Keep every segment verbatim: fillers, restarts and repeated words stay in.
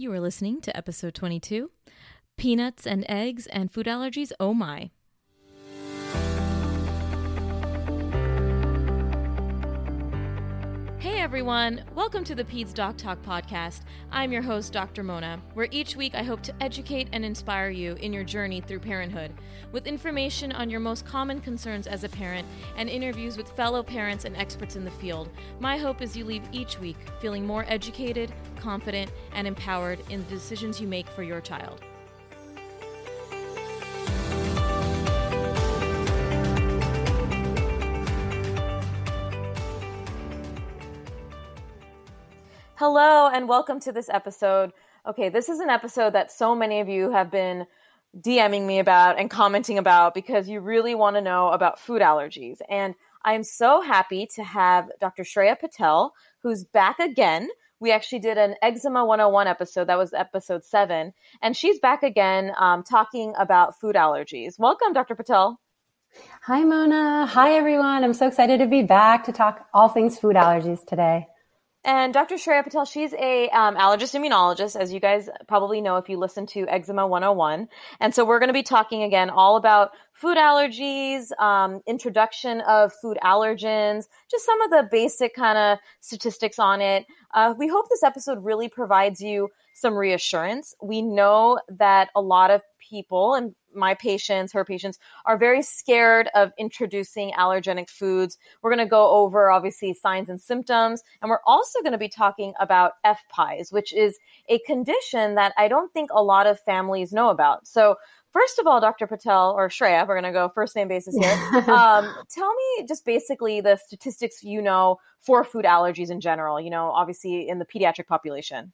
You are listening to episode twenty-two, Peanuts and Eggs and Food Allergies, Oh My. Hey everyone, welcome to the Peds Doc Talk podcast. I'm your host, Doctor Mona, where each week I hope to educate and inspire you in your journey through parenthood with information on your most common concerns as a parent and interviews with fellow parents and experts in the field. My hope is you leave each week feeling more educated, confident, and empowered in the decisions you make for your child. Hello and welcome to this episode. Okay, this is an episode that so many of you have been DMing me about and commenting about because you really want to know about food allergies. And I'm so happy to have Doctor Shreya Patel, who's back again. We actually did an Eczema one oh one episode. That was episode seven. And she's back again um, talking about food allergies. Welcome, Doctor Patel. Hi, Mona. Hi, everyone. I'm so excited to be back to talk all things food allergies today. And Doctor Shreya Patel, she's a um, allergist immunologist, as you guys probably know if you listen to Eczema one oh one. And so we're going to be talking again all about food allergies, um, introduction of food allergens, just some of the basic kind of statistics on it. Uh, we hope this episode really provides you some reassurance. We know that a lot of people, and my patients, her patients, are very scared of introducing allergenic foods. We're going to go over, obviously, signs and symptoms. And we're also going to be talking about F P I E S, which is a condition that I don't think a lot of families know about. So first of all, Doctor Patel, or Shreya, we're going to go first name basis here. um, tell me just basically the statistics you know for food allergies in general, you know, obviously in the pediatric population.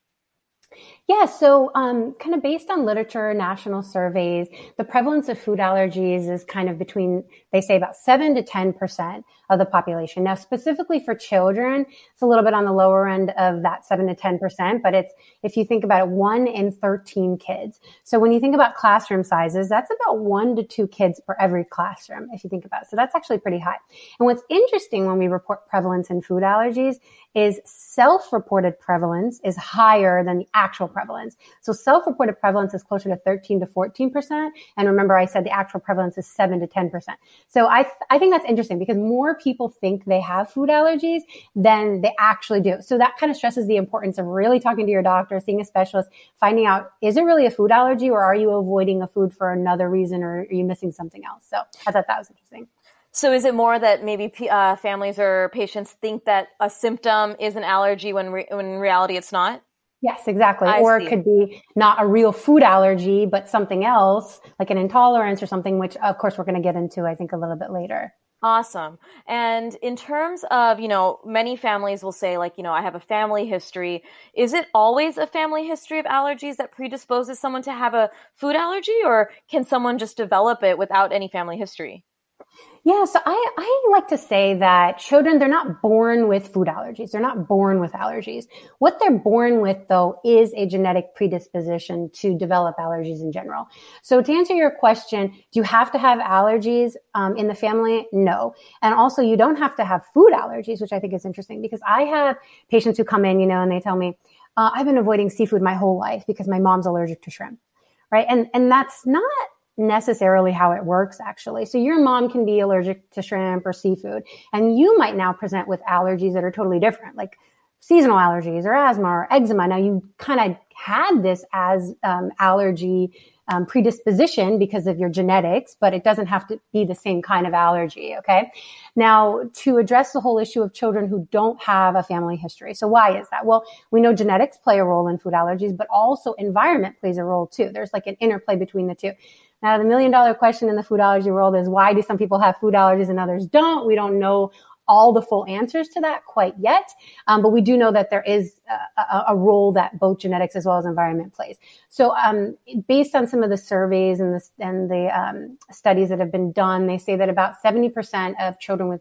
Yeah, so um, kind of based on literature, national surveys, the prevalence of food allergies is kind of between, they say about seven to ten percent of the population. Now, specifically for children, it's a little bit on the lower end of that seven to ten percent, but it's, if you think about it, one in thirteen kids. So when you think about classroom sizes, that's about one to two kids per every classroom, if you think about it. So that's actually pretty high. And what's interesting when we report prevalence in food allergies is self-reported prevalence is higher than the actual prevalence. So self-reported prevalence is closer to thirteen to fourteen percent. And remember, I said the actual prevalence is seven to ten percent. So I th- I think that's interesting because more people think they have food allergies than they actually do. So that kind of stresses the importance of really talking to your doctor, seeing a specialist, finding out, is it really a food allergy or are you avoiding a food for another reason or are you missing something else? So I thought that was interesting. So is it more that maybe uh, families or patients think that a symptom is an allergy when, re- when in reality it's not? Yes, exactly. I or see. It could be not a real food allergy, but something else, like an intolerance or something, which of course we're going to get into, I think, a little bit later. Awesome. And in terms of, you know, many families will say like, you know, I have a family history. Is it always a family history of allergies that predisposes someone to have a food allergy or can someone just develop it without any family history? Yeah, so I, I like to say that children, they're not born with food allergies. They're not born with allergies. What they're born with, though, is a genetic predisposition to develop allergies in general. So to answer your question, do you have to have allergies um, in the family? No. And also, you don't have to have food allergies, which I think is interesting because I have patients who come in, you know, and they tell me, uh, I've been avoiding seafood my whole life because my mom's allergic to shrimp, right? And and that's not necessarily how it works, actually. So your mom can be allergic to shrimp or seafood, and you might now present with allergies that are totally different, like seasonal allergies or asthma or eczema. Now you kind of had this as um, allergy um, predisposition because of your genetics, but it doesn't have to be the same kind of allergy. Okay. Now to address the whole issue of children who don't have a family history. So why is that? Well, we know genetics play a role in food allergies, but also environment plays a role too. There's like an interplay between the two. Now, the million dollar question in the food allergy world is why do some people have food allergies and others don't? We don't know all the full answers to that quite yet. Um, but we do know that there is a, a, a role that both genetics as well as environment plays. So um, based on some of the surveys and the, and the um, studies that have been done, they say that about seventy percent of children with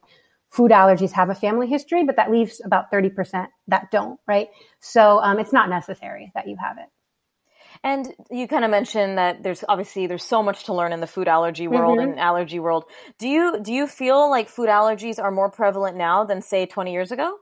food allergies have a family history, but that leaves about thirty percent that don't, right? So um, it's not necessary that you have it. And you kind of mentioned that there's obviously there's so much to learn in the food allergy world mm-hmm. and allergy world. Do you do you feel like food allergies are more prevalent now than, say, twenty years ago?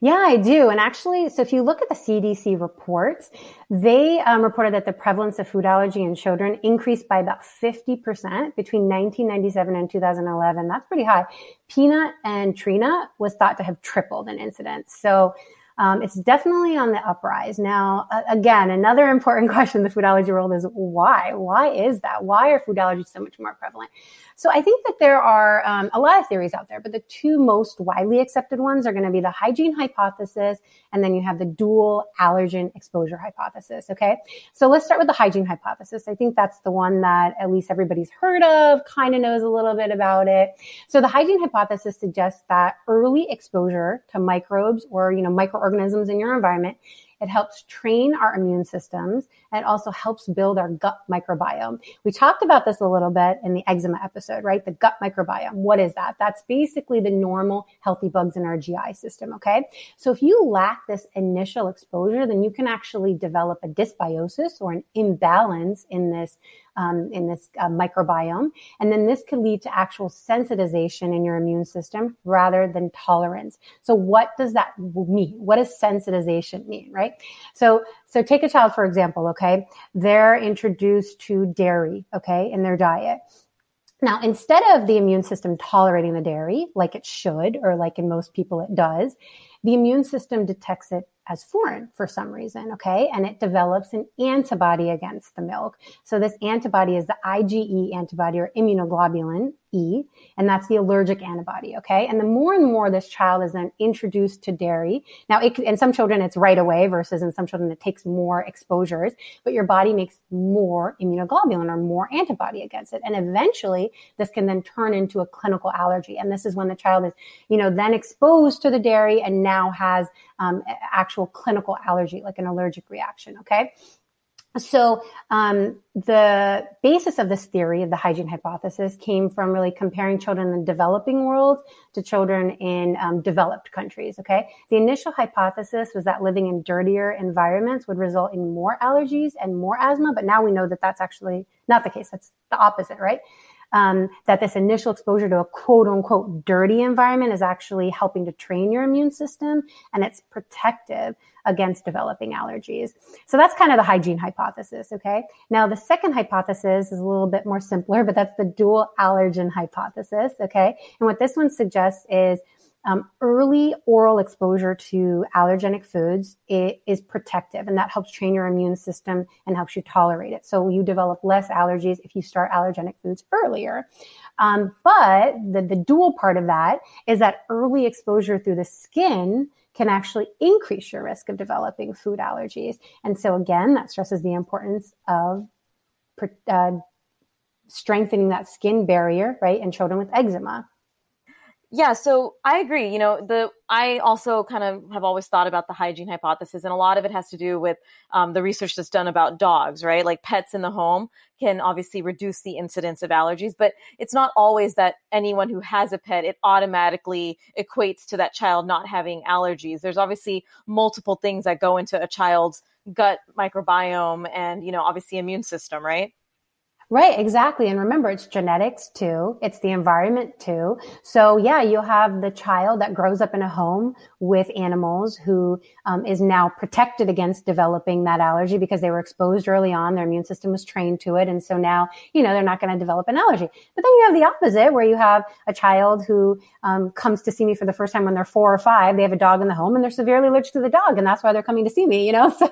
Yeah, I do. And actually, so if you look at the C D C reports, they um, reported that the prevalence of food allergy in children increased by about fifty percent between nineteen ninety-seven and two thousand eleven. That's pretty high. Peanut and tree nut was thought to have tripled in incidence. So um, it's definitely on the uprise. Now, uh, again, another important question in the food allergy world is why? Why is that? Why are food allergies so much more prevalent? So I think that there are um, a lot of theories out there, but the two most widely accepted ones are going to be the hygiene hypothesis, and then you have the dual allergen exposure hypothesis, okay? So let's start with the hygiene hypothesis. I think that's the one that at least everybody's heard of, kind of knows a little bit about it. So the hygiene hypothesis suggests that early exposure to microbes or, you know, microorganisms in your environment, it helps train our immune systems and also helps build our gut microbiome. We talked about this a little bit in the eczema episode, right? The gut microbiome. What is that? That's basically the normal healthy bugs in our G I system, okay? So if you lack this initial exposure, then you can actually develop a dysbiosis or an imbalance in this Um, in this uh, microbiome. And then this could lead to actual sensitization in your immune system rather than tolerance. So what does that mean? What does sensitization mean, right? So, so take a child, for example, okay? They're introduced to dairy, okay, in their diet. Now, instead of the immune system tolerating the dairy like it should, or like in most people it does, the immune system detects it as foreign for some reason, okay? And it develops an antibody against the milk. So this antibody is the IgE antibody or immunoglobulin E, and that's the allergic antibody, okay? And the more and more this child is then introduced to dairy, now it, in some children it's right away versus in some children it takes more exposures, but your body makes more immunoglobulin or more antibody against it. And eventually this can then turn into a clinical allergy. And this is when the child is, you know, then exposed to the dairy and now has um, actual clinical allergy, like an allergic reaction, okay? So um, the basis of this theory of the hygiene hypothesis came from really comparing children in the developing world to children in um, developed countries, okay? The initial hypothesis was that living in dirtier environments would result in more allergies and more asthma, but now we know that that's actually not the case. That's the opposite, right? Um, that this initial exposure to a quote-unquote dirty environment is actually helping to train your immune system, and it's protective against developing allergies. So that's kind of the hygiene hypothesis, okay? Now, the second hypothesis is a little bit more simpler, but that's the dual allergen hypothesis, okay? And what this one suggests is Um, early oral exposure to allergenic foods it is protective, and that helps train your immune system and helps you tolerate it. So you develop less allergies if you start allergenic foods earlier. Um, but the, the dual part of that is that early exposure through the skin can actually increase your risk of developing food allergies. And so again, that stresses the importance of uh, strengthening that skin barrier, right, in children with eczema. Yeah, so I agree. You know, the I also kind of have always thought about the hygiene hypothesis, and a lot of it has to do with um, the research that's done about dogs, right? Like pets in the home can obviously reduce the incidence of allergies, but it's not always that anyone who has a pet, it automatically equates to that child not having allergies. There's obviously multiple things that go into a child's gut microbiome and, you know, obviously immune system, right? Right, exactly. And remember, it's genetics too. It's the environment too. So yeah, you'll have the child that grows up in a home with animals who um, is now protected against developing that allergy because they were exposed early on. Their immune system was trained to it. And so now, you know, they're not going to develop an allergy. But then you have the opposite where you have a child who um, comes to see me for the first time when they're four or five. They have a dog in the home and they're severely allergic to the dog. And that's why they're coming to see me, you know? So,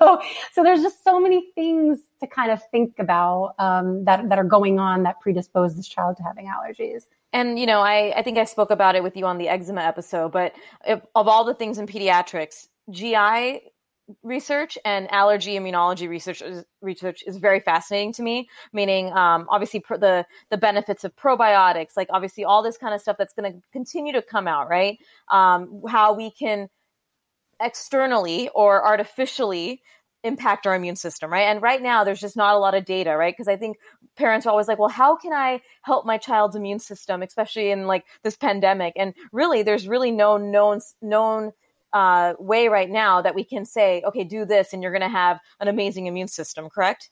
so there's just so many things to kind of think about um, that that are going on that predispose this child to having allergies. And, you know, I, I think I spoke about it with you on the eczema episode, but if, of all the things in pediatrics, G I research and allergy immunology research is, research is very fascinating to me, meaning um, obviously pr- the, the benefits of probiotics, like obviously all this kind of stuff that's going to continue to come out, right? Um, how we can externally or artificially impact our immune system, right? And right now, there's just not a lot of data, right? Because I think parents are always like, well, how can I help my child's immune system, especially in like this pandemic? And really, there's really no known known uh, way right now that we can say, okay, do this, and you're going to have an amazing immune system, correct?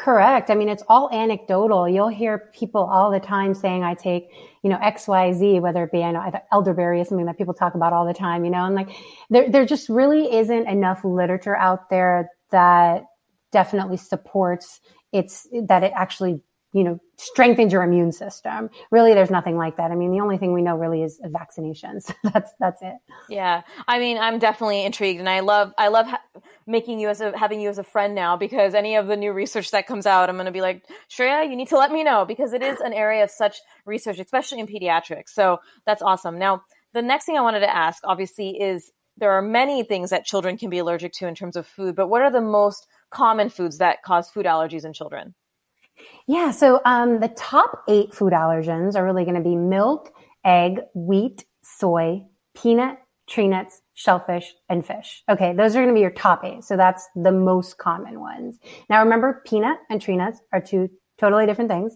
Correct. I mean, it's all anecdotal. You'll hear people all the time saying, I take, you know, X, Y, Z, whether it be, I know elderberry is something that people talk about all the time, you know, and like there, there just really isn't enough literature out there that definitely supports it's that it actually, you know, strengthens your immune system. Really, there's nothing like that. I mean, the only thing we know really is vaccinations. that's that's it. Yeah, I mean, I'm definitely intrigued, and I love I love ha- making you as a, having you as a friend now, because any of the new research that comes out, I'm going to be like, Shreya, you need to let me know, because it is an area of such research, especially in pediatrics. So that's awesome. Now, the next thing I wanted to ask, obviously, is there are many things that children can be allergic to in terms of food, but what are the most common foods that cause food allergies in children? Yeah. So um, the top eight food allergens are really going to be milk, egg, wheat, soy, peanut, tree nuts, shellfish, and fish. Okay. Those are going to be your top eight. So that's the most common ones. Now, remember, peanut and tree nuts are two totally different things.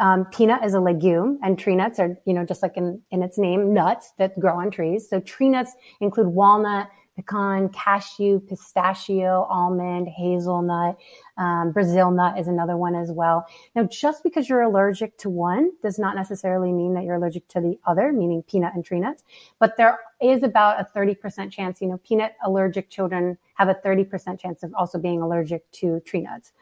Um, peanut is a legume, and tree nuts are, you know, just like in, in its name, nuts that grow on trees. So tree nuts include walnut, pecan, cashew, pistachio, almond, hazelnut, um, Brazil nut is another one as well. Now, just because you're allergic to one does not necessarily mean that you're allergic to the other, meaning peanut and tree nuts, but there is about a thirty percent chance, you know, peanut allergic children have a thirty percent chance of also being allergic to tree nuts,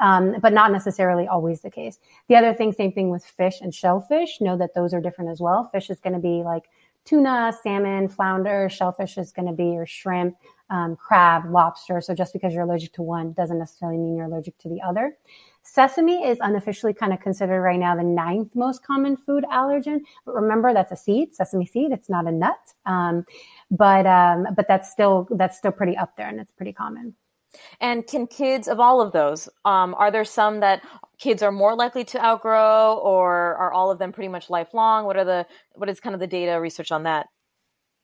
um, but not necessarily always the case. The other thing, same thing with fish and shellfish, know that those are different as well. Fish is going to be like tuna, salmon, flounder, shellfish is going to be your shrimp, um, crab, lobster. So just because you're allergic to one doesn't necessarily mean you're allergic to the other. Sesame is unofficially kind of considered right now the ninth most common food allergen. But remember, that's a seed, sesame seed. It's not a nut. Um, but um, but that's still that's still pretty up there, and it's pretty common. And can kids of all of those, um, are there some that kids are more likely to outgrow, or are all of them pretty much lifelong? What are the, what is kind of the data research on that?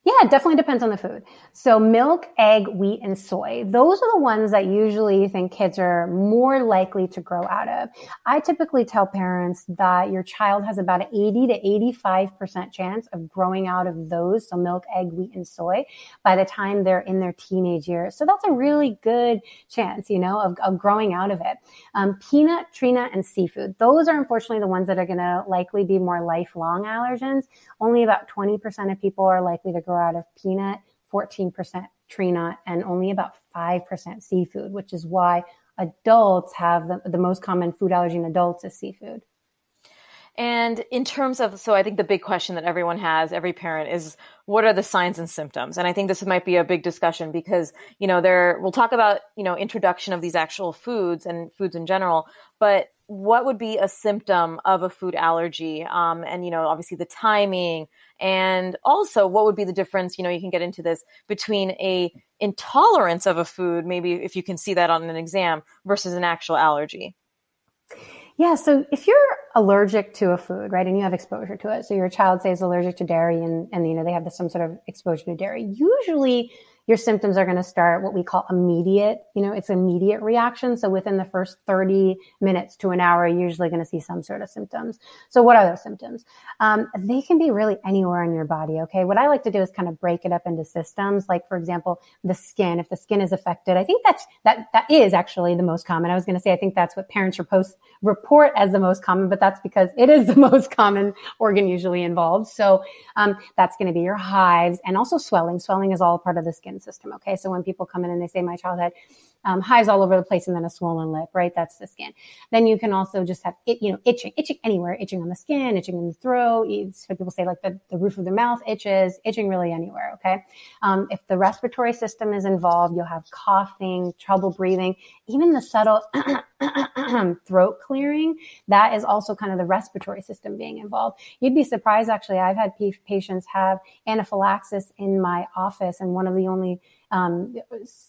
Yeah, it definitely depends on the food. So milk, egg, wheat, and soy. Those are the ones that usually think kids are more likely to grow out of. I typically tell parents that your child has about an eighty to eighty-five percent chance of growing out of those, so milk, egg, wheat, and soy, by the time they're in their teenage years. So that's a really good chance, you know, of, of growing out of it. Um, peanut, tree nut, and seafood. Those are unfortunately the ones that are going to likely be more lifelong allergens. Only about twenty percent of people are likely to grow out of peanut, fourteen percent tree nut, and only about five percent seafood, which is why adults have the, the most common food allergy in adults is seafood. And in terms of, so I think the big question that everyone has, every parent, is what are the signs and symptoms? And I think this might be a big discussion because, you know, there, we'll talk about, you know, introduction of these actual foods and foods in general, but what would be a symptom of a food allergy? Um, and, you know, obviously the timing, and also what would be the difference, you know, you can get into this, between a intolerance of a food, maybe if you can see that on an exam, versus an actual allergy. Yeah. So if you're allergic to a food, right, and you have exposure to it, so your child says allergic to dairy and, and, you know, they have this, some sort of exposure to dairy, usually your symptoms are going to start what we call immediate, you know, it's immediate reaction. So within the first thirty minutes to an hour, you're usually going to see some sort of symptoms. So what are those symptoms? Um, they can be really anywhere in your body. Okay. What I like to do is kind of break it up into systems. Like, for example, the skin, if the skin is affected, I think that's, that, that is actually the most common. I was going to say, I think that's what parents report, report as the most common, but that's because it is the most common organ usually involved. So, um, that's going to be your hives, and also swelling. Swelling is all part of the skin system. Okay. So when people come in and they say, my child had um, hives all over the place and then a swollen lip, right? That's the skin. Then you can also just have it, you know, itching, itching anywhere, itching on the skin, itching in the throat. So people say like the, the roof of their mouth itches, itching really anywhere. Okay. Um, if the respiratory system is involved, you'll have coughing, trouble breathing, even the subtle throat clearing. That is also kind of the respiratory system being involved. You'd be surprised. Actually, I've had p- patients have anaphylaxis in my office, and one of the only Um,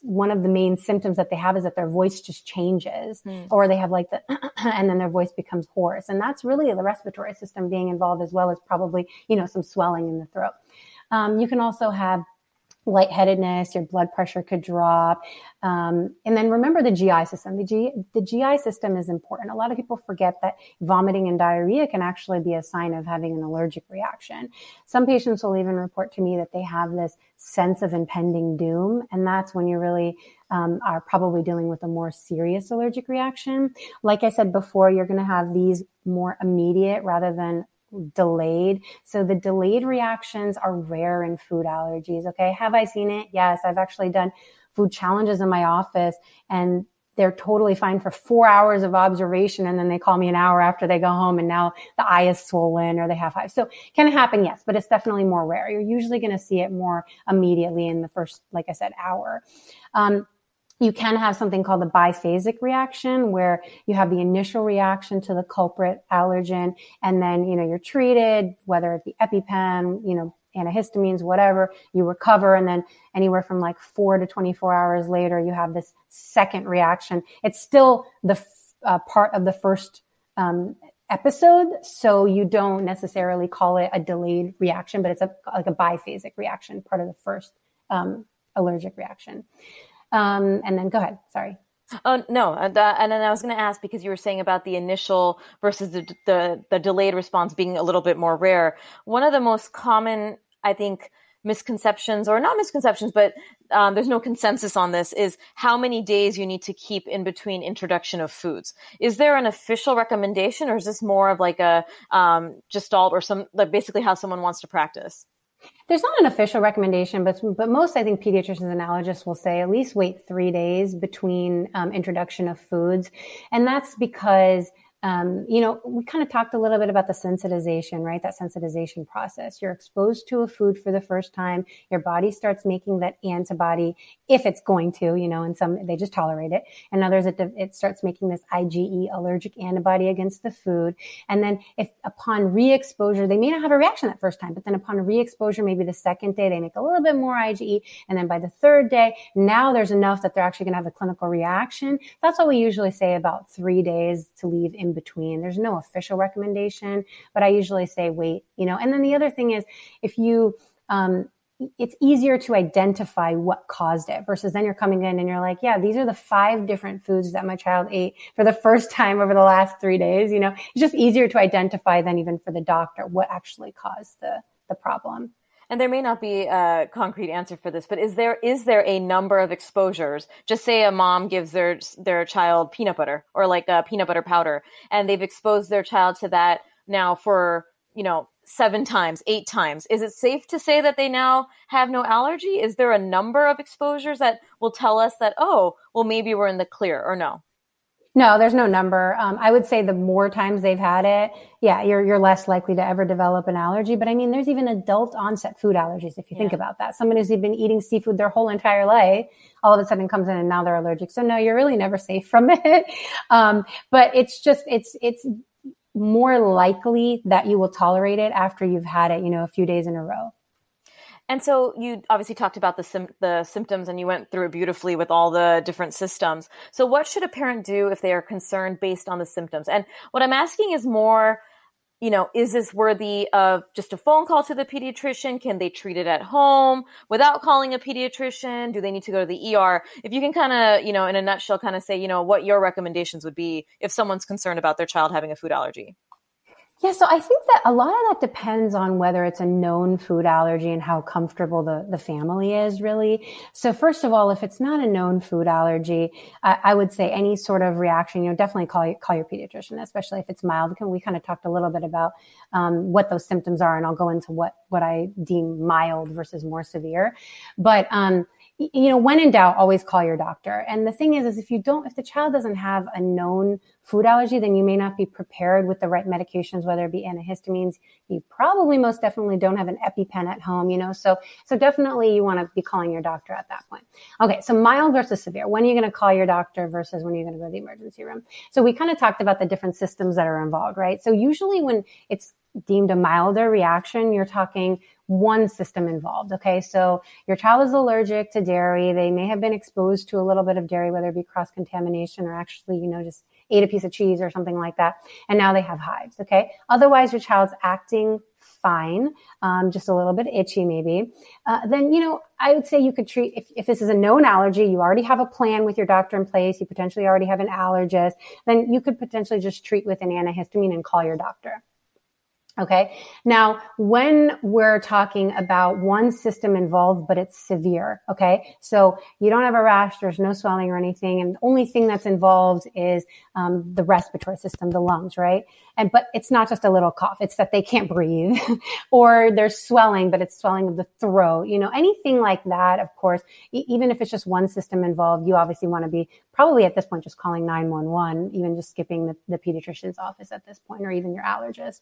one of the main symptoms that they have is that their voice just changes, mm. or they have like the, and then their voice becomes hoarse. And that's really the respiratory system being involved, as well as probably, you know, some swelling in the throat. Um, you can also have lightheadedness, your blood pressure could drop. Um, and then remember the G I system. The, G, the G I system is important. A lot of people forget that vomiting and diarrhea can actually be a sign of having an allergic reaction. Some patients will even report to me that they have this sense of impending doom. And that's when you really um, are probably dealing with a more serious allergic reaction. Like I said before, you're going to have these more immediate rather than delayed. So the delayed reactions are rare in food allergies. Okay. Have I seen it? Yes. I've actually done food challenges in my office and they're totally fine for four hours of observation. And then they call me an hour after they go home and now the eye is swollen or they have hives. So can it happen? Yes, but it's definitely more rare. You're usually going to see it more immediately in the first, like I said, hour. Um, You can have something called a biphasic reaction where you have the initial reaction to the culprit allergen and then, you know, you're treated, whether it be EpiPen, you know, antihistamines, whatever, you recover. And then anywhere from like four to twenty-four hours later, you have this second reaction. It's still the f- uh, part of the first um episode. So you don't necessarily call it a delayed reaction, but it's a, like a biphasic reaction, part of the first um allergic reaction. Um, and then go ahead. Sorry. Oh, no. And, uh, and then I was going to ask, because you were saying about the initial versus the, the, the delayed response being a little bit more rare. One of the most common, I think, misconceptions or not misconceptions, but um, there's no consensus on this, is how many days you need to keep in between introduction of foods. Is there an official recommendation or is this more of like a um, gestalt or some like basically how someone wants to practice? There's not an official recommendation, but but most, I think, pediatricians and allergists will say at least wait three days between um, introduction of foods. And that's because, um, you know, we kind of talked a little bit about the sensitization, right? That sensitization process. You're exposed to a food for the first time. Your body starts making that antibody, if it's going to, you know, and some, they just tolerate it. And others, it, it starts making this IgE allergic antibody against the food. And then if upon re-exposure, they may not have a reaction that first time, but then upon re-exposure, maybe the second day, they make a little bit more IgE. And then by the third day, now there's enough that they're actually going to have a clinical reaction. That's what we usually say about three days to leave in between. There's no official recommendation, but I usually say wait, you know. And then the other thing is if you, um, it's easier to identify what caused it versus then you're coming in and you're like, yeah, these are the five different foods that my child ate for the first time over the last three days. You know, it's just easier to identify than even for the doctor what actually caused the, the problem. And there may not be a concrete answer for this, but is there is there a number of exposures? Just say a mom gives their their child peanut butter or like a peanut butter powder, and they've exposed their child to that now for, you know, seven times, eight times. Is it safe to say that they now have no allergy? Is there a number of exposures that will tell us that, oh, well, maybe we're in the clear or no? No, there's no number. Um, I would say the more times they've had it, yeah, you're you're less likely to ever develop an allergy. But I mean, there's even adult onset food allergies, if you yeah. think about that. Someone who's been eating seafood their whole entire life, all of a sudden comes in and now they're allergic. So no, you're really never safe from it. Um, but it's just, it's, it's more likely that you will tolerate it after you've had it, you know, a few days in a row. And so you obviously talked about the sim- the symptoms and you went through it beautifully with all the different systems. So what should a parent do if they are concerned based on the symptoms? And what I'm asking is more, you know, is this worthy of just a phone call to the pediatrician? Can they treat it at home without calling a pediatrician? Do they need to go to the E R? If you can kind of, you know, in a nutshell, kind of say, you know, what your recommendations would be if someone's concerned about their child having a food allergy. Yeah, so I think that a lot of that depends on whether it's a known food allergy and how comfortable the, the family is, really. So first of all, if it's not a known food allergy, I, I would say any sort of reaction, you know, definitely call, call your pediatrician, especially if it's mild. We kind of talked a little bit about um, what those symptoms are, and I'll go into what, what I deem mild versus more severe. But um you know, when in doubt, always call your doctor. And the thing is, is if you don't, if the child doesn't have a known food allergy, then you may not be prepared with the right medications, whether it be antihistamines. You probably most definitely don't have an EpiPen at home, you know, so, so definitely you want to be calling your doctor at that point. Okay. So mild versus severe. When are you going to call your doctor versus when you're going to go to the emergency room? So we kind of talked about the different systems that are involved, right? So usually when it's deemed a milder reaction, you're talking one system involved. Okay. So your child is allergic to dairy. They may have been exposed to a little bit of dairy, whether it be cross contamination or actually, you know, just ate a piece of cheese or something like that. And now they have hives. Okay. Otherwise your child's acting fine, um, just a little bit itchy maybe, uh, then, you know, I would say you could treat, if, if this is a known allergy, you already have a plan with your doctor in place, you potentially already have an allergist, then you could potentially just treat with an antihistamine and call your doctor. Okay. Now, when we're talking about one system involved, but it's severe. Okay. So you don't have a rash, there's no swelling or anything. And the only thing that's involved is um, the respiratory system, the lungs, right? And, but it's not just a little cough. It's that they can't breathe or there's swelling, but it's swelling of the throat, you know, anything like that. Of course, e- even if it's just one system involved, you obviously want to be probably at this point, just calling nine one one, even just skipping the, the pediatrician's office at this point, or even your allergist.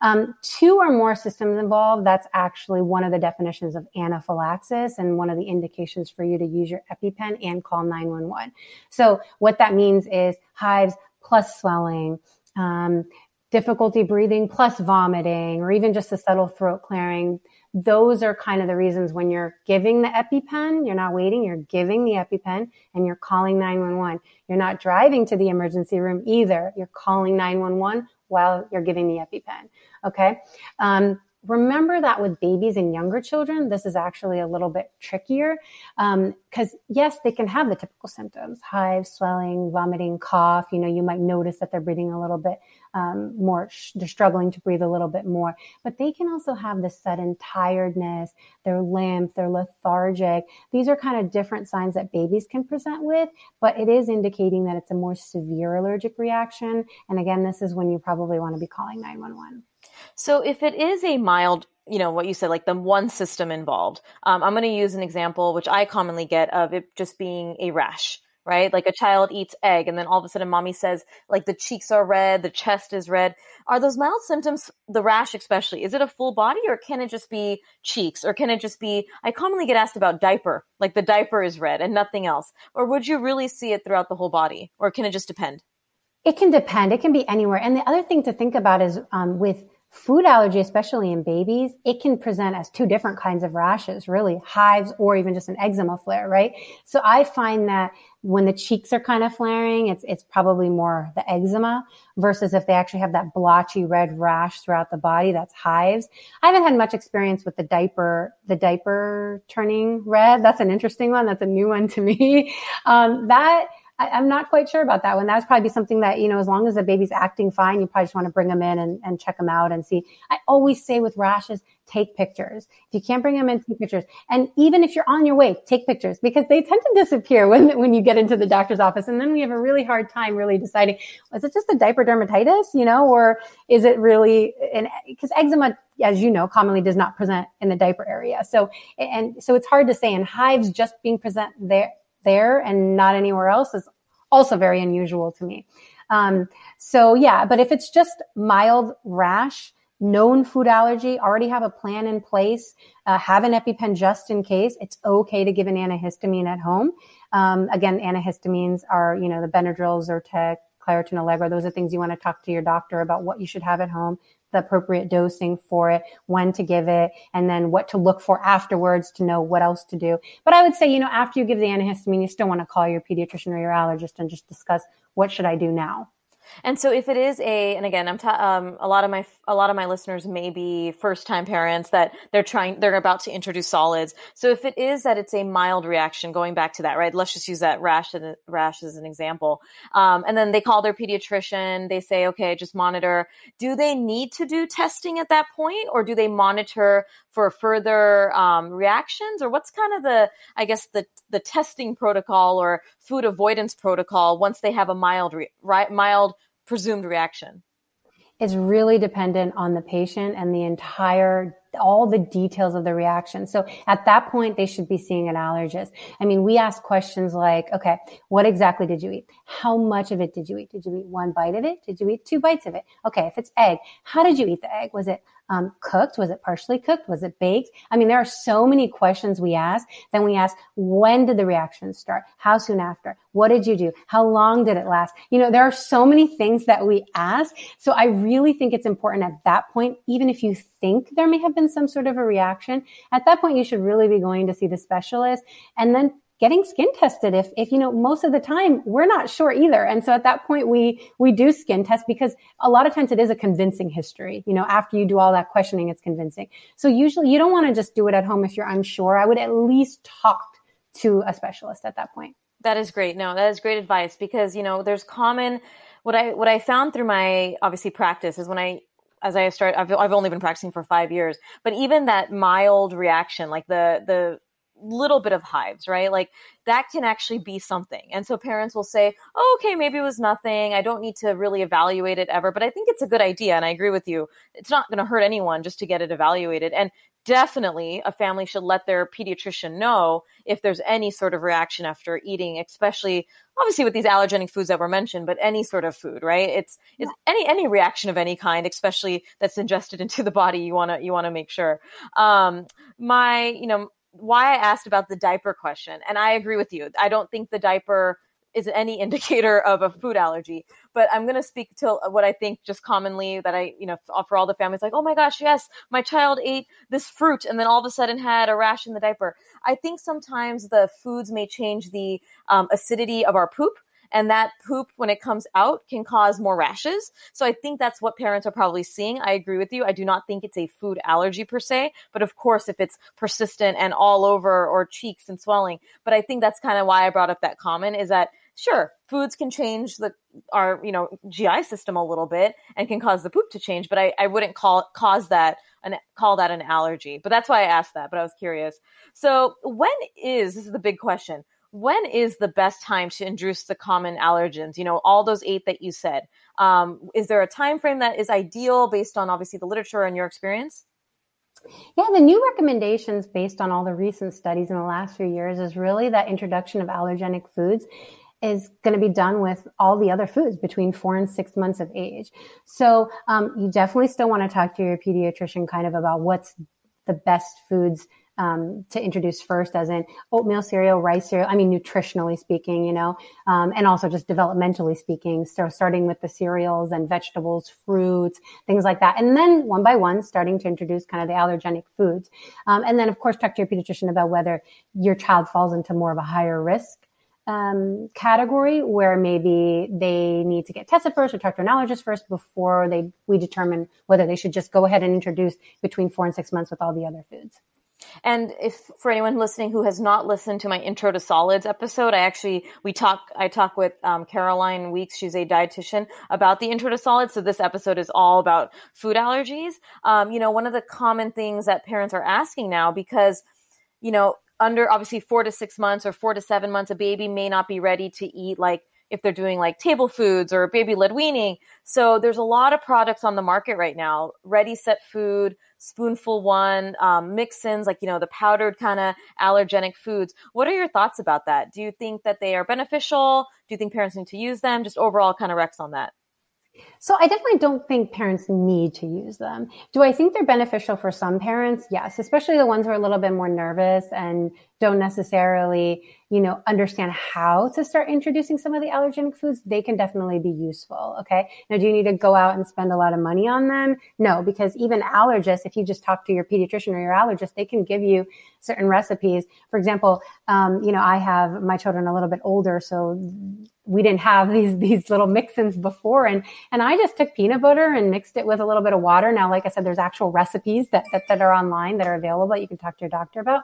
Um, Um, two or more systems involved, that's actually one of the definitions of anaphylaxis and one of the indications for you to use your EpiPen and call nine one one. So what that means is hives plus swelling, um, difficulty breathing plus vomiting, or even just a subtle throat clearing. Those are kind of the reasons when you're giving the EpiPen, you're not waiting, you're giving the EpiPen and you're calling nine one one. You're not driving to the emergency room either. You're calling nine one one while you're giving the EpiPen. Okay. Um, remember that with babies and younger children, this is actually a little bit trickier. Um, cause yes, they can have the typical symptoms, hives, swelling, vomiting, cough. You know, you might notice that they're breathing a little bit, um, more, sh- they're struggling to breathe a little bit more, but they can also have this sudden tiredness, they're limp, they're lethargic. These are kind of different signs that babies can present with, but it is indicating that it's a more severe allergic reaction. And again, this is when you probably want to be calling nine one one. So if it is a mild, you know, what you said, like the one system involved, um, I'm going to use an example, which I commonly get, of it just being a rash, right? Like a child eats egg and then all of a sudden mommy says like the cheeks are red, the chest is red. Are those mild symptoms, the rash especially, is it a full body or can it just be cheeks or can it just be, I commonly get asked about diaper, like the diaper is red and nothing else. Or would you really see it throughout the whole body or can it just depend? It can depend. It can be anywhere. And the other thing to think about is um, with food allergy, especially in babies, it can present as two different kinds of rashes, really, hives or even just an eczema flare, right? So I find that when the cheeks are kind of flaring, it's it's probably more the eczema versus if they actually have that blotchy red rash throughout the body, that's hives. I haven't had much experience with the diaper, the diaper turning red. That's an interesting one. That's a new one to me. Um, that I, I'm not quite sure about that one. That's probably something that, you know, as long as the baby's acting fine, you probably just want to bring them in and, and check them out and see. I always say with rashes, take pictures. If you can't bring them in, take pictures. And even if you're on your way, take pictures because they tend to disappear when, when you get into the doctor's office. And then we have a really hard time really deciding, was it just a diaper dermatitis, you know, or is it really an, because eczema, as you know, commonly does not present in the diaper area. So, and so it's hard to say, and hives just being present there, there and not anywhere else is also very unusual to me. Um, so yeah, but if it's just mild rash, known food allergy, already have a plan in place, uh, have an EpiPen just in case, it's okay to give an antihistamine at home. Um, again, antihistamines are, you know, the Benadryl, Zyrtec, Claritin, Allegra. Those are things you want to talk to your doctor about what you should have at home, the appropriate dosing for it, when to give it, and then what to look for afterwards to know what else to do. But I would say, you know, after you give the antihistamine, you still want to call your pediatrician or your allergist and just discuss what should I do now. And so if it is a, and again, I'm ta- um, a lot of my, a lot of my listeners may be first time parents that they're trying, they're about to introduce solids. So if it is that it's a mild reaction, going back to that, right? Let's just use that rash and rash as an example. Um, and then they call their pediatrician. They say, okay, just monitor. Do they need to do testing at that point, or do they monitor for further um, reactions, or what's kind of the, I guess the, the testing protocol or food avoidance protocol once they have a mild, re- right, mild presumed reaction? It's really dependent on the patient and the entire, all the details of the reaction. So at that point, they should be seeing an allergist. I mean, we ask questions like, okay, what exactly did you eat? How much of it did you eat? Did you eat one bite of it? Did you eat two bites of it? Okay, if it's egg, how did you eat the egg? Was it um, cooked? Was it partially cooked? Was it baked? I mean, there are so many questions we ask. Then we ask, when did the reaction start? How soon after? What did you do? How long did it last? You know, there are so many things that we ask. So I really think it's important at that point, even if you think there may have been some sort of a reaction, at that point, you should really be going to see the specialist and then getting skin tested. If, if, you know, most of the time we're not sure either. And so at that point, we, we do skin test because a lot of times it is a convincing history. You know, after you do all that questioning, it's convincing. So usually you don't want to just do it at home if you're unsure. I would at least talk to a specialist at that point. That is great. No, that is great advice because, you know, there's common, what I, what I found through my obviously practice is when I, as I start, I've, I've only been practicing for five years, but even that mild reaction, like the, the, little bit of hives, right? Like that can actually be something. And so parents will say, oh, okay, maybe it was nothing. I don't need to really evaluate it ever. But I think it's a good idea. And I agree with you. It's not going to hurt anyone just to get it evaluated. And definitely a family should let their pediatrician know if there's any sort of reaction after eating, especially obviously with these allergenic foods that were mentioned, but any sort of food, right? It's, it's any, any reaction of any kind, especially that's ingested into the body. You want to, you want to make sure. Um, my, you know, why I asked about the diaper question. And I agree with you. I don't think the diaper is any indicator of a food allergy, but I'm going to speak to what I think just commonly that I, you know, for all the families like, oh my gosh, yes, my child ate this fruit and then all of a sudden had a rash in the diaper. I think sometimes the foods may change the um, acidity of our poop. And that poop, when it comes out, can cause more rashes. So I think that's what parents are probably seeing. I agree with you. I do not think it's a food allergy per se. But of course, if it's persistent and all over or cheeks and swelling. But I think that's kind of why I brought up that comment is that, sure, foods can change the our you know G I system a little bit and can cause the poop to change. But I, I wouldn't call cause that an call that an allergy. But that's why I asked that. But I was curious. So when is, this is the big question, when is the best time to introduce the common allergens? You know, all those eight that you said. Um, is there a time frame that is ideal based on obviously the literature and your experience? Yeah, the new recommendations based on all the recent studies in the last few years is really that introduction of allergenic foods is going to be done with all the other foods between four and six months of age. So um, you definitely still want to talk to your pediatrician kind of about what's the best foods Um, to introduce first, as in oatmeal cereal, rice cereal. I mean, nutritionally speaking, you know, um, and also just developmentally speaking. So starting with the cereals and vegetables, fruits, things like that. And then one by one, starting to introduce kind of the allergenic foods. Um, and then, of course, talk to your pediatrician about whether your child falls into more of a higher risk um, category where maybe they need to get tested first or talk to an allergist first before they we determine whether they should just go ahead and introduce between four and six months with all the other foods. And if for anyone listening who has not listened to my Intro to Solids episode, I actually, we talk, I talk with um, Caroline Weeks, she's a dietitian, about the Intro to Solids. So this episode is all about food allergies. Um, you know, one of the common things that parents are asking now, because, you know, under obviously four to six months or four to seven months, a baby may not be ready to eat like if they're doing like table foods or baby led weaning. So there's a lot of products on the market right now, Ready Set Food, Spoonful One, um, Mixins, like, you know, the powdered kind of allergenic foods. What are your thoughts about that? Do you think that they are beneficial? Do you think parents need to use them? Just overall kind of recs on that. So I definitely don't think parents need to use them. Do I think they're beneficial for some parents? Yes, especially the ones who are a little bit more nervous and don't necessarily, you know, understand how to start introducing some of the allergenic foods. They can definitely be useful. Okay. Now, do you need to go out and spend a lot of money on them? No, because even allergists, if you just talk to your pediatrician or your allergist, they can give you certain recipes. For example, um, you know, I have my children a little bit older, so we didn't have these, these little mix-ins before. And, and I just took peanut butter and mixed it with a little bit of water. Now, like I said, there's actual recipes that, that, that are online that are available that you can talk to your doctor about.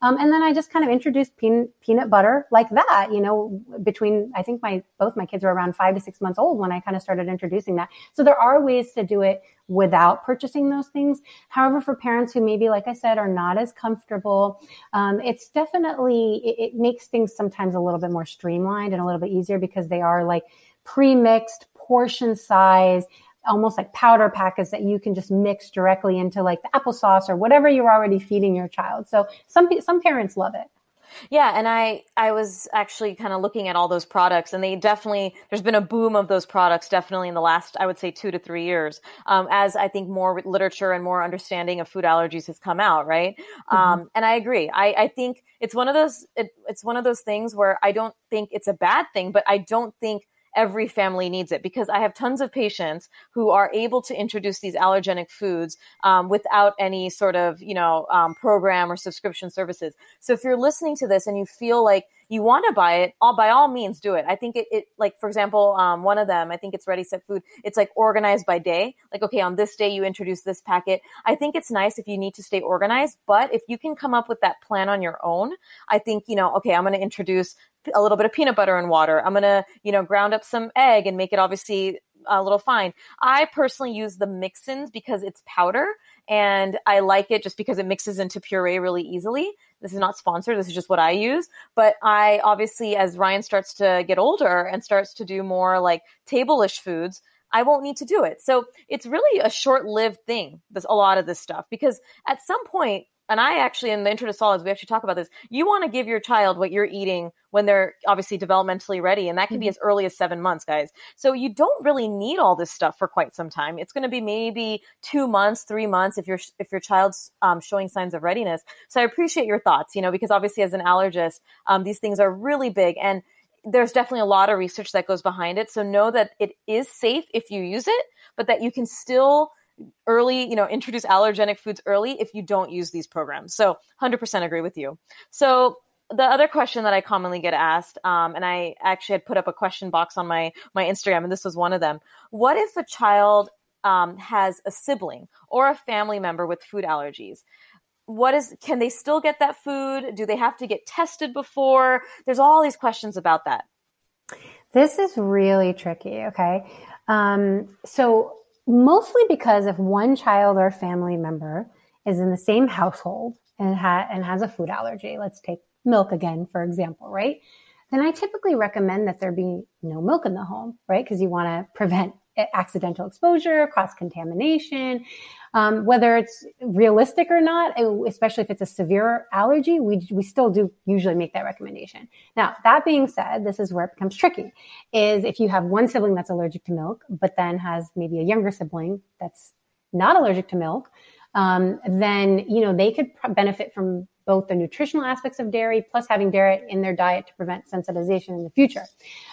Um, and then I just kind of introduced peanut, peanut butter like that, you know, between, I think my, both my kids were around five to six months old when I kind of started introducing that. So there are ways to do it without purchasing those things. However, for parents who maybe, like I said, are not as comfortable, um, it's definitely, it, it makes things sometimes a little bit more streamlined and a little bit easier because they are like pre-mixed portion size, almost like powder packets that you can just mix directly into like the applesauce or whatever you're already feeding your child. So some some parents love it. Yeah. And I, I was actually kind of looking at all those products and they definitely, there's been a boom of those products definitely in the last, I would say two to three years, um, as I think more literature and more understanding of food allergies has come out. Right. Mm-hmm. Um, and I agree. I, I think it's one of those, it, it's one of those things where I don't think it's a bad thing, but I don't think every family needs it because I have tons of patients who are able to introduce these allergenic foods um, without any sort of, you know, um, program or subscription services. So if you're listening to this and you feel like you want to buy it, all by all means, do it. I think it, it like, for example, um, one of them, I think it's Ready, Set, Food. It's like organized by day. Like, okay, on this day, you introduce this packet. I think it's nice if you need to stay organized, but if you can come up with that plan on your own, I think, you know, okay, I'm going to introduce a little bit of peanut butter and water. I'm going to, you know, ground up some egg and make it obviously a little fine. I personally use the Mixins because it's powder and I like it just because it mixes into puree really easily. This is not sponsored. This is just what I use. But I obviously, as Ryan starts to get older and starts to do more like table-ish foods, I won't need to do it. So it's really a short-lived thing, this, a lot of this stuff, because at some point, and I actually, in the Intro to Solids, we actually talk about this. You want to give your child what you're eating when they're obviously developmentally ready. And that can mm-hmm. be as early as seven months, guys. So you don't really need all this stuff for quite some time. It's going to be maybe two months, three months if, you're, if your child's um, showing signs of readiness. So I appreciate your thoughts, you know, because obviously as an allergist, um, these things are really big. And there's definitely a lot of research that goes behind it. So know that it is safe if you use it, but that you can still early, you know, introduce allergenic foods early if you don't use these programs. So one hundred percent agree with you. So the other question that I commonly get asked, um, and I actually had put up a question box on my, my Instagram, and this was one of them. What if a child um, has a sibling or a family member with food allergies? What is, can they still get that food? Do they have to get tested before? There's all these questions about that. This is really tricky. Okay. Um, so mostly because if one child or family member is in the same household and, ha- and has a food allergy, let's take milk again, for example, right? Then I typically recommend that there be no milk in the home, right? Because you want to prevent accidental exposure, cross-contamination, um, whether it's realistic or not, especially if it's a severe allergy, we we still do usually make that recommendation. Now, that being said, this is where it becomes tricky, is if you have one sibling that's allergic to milk, but then has maybe a younger sibling that's not allergic to milk, um, then, you know, they could pr- benefit from both the nutritional aspects of dairy plus having dairy in their diet to prevent sensitization in the future.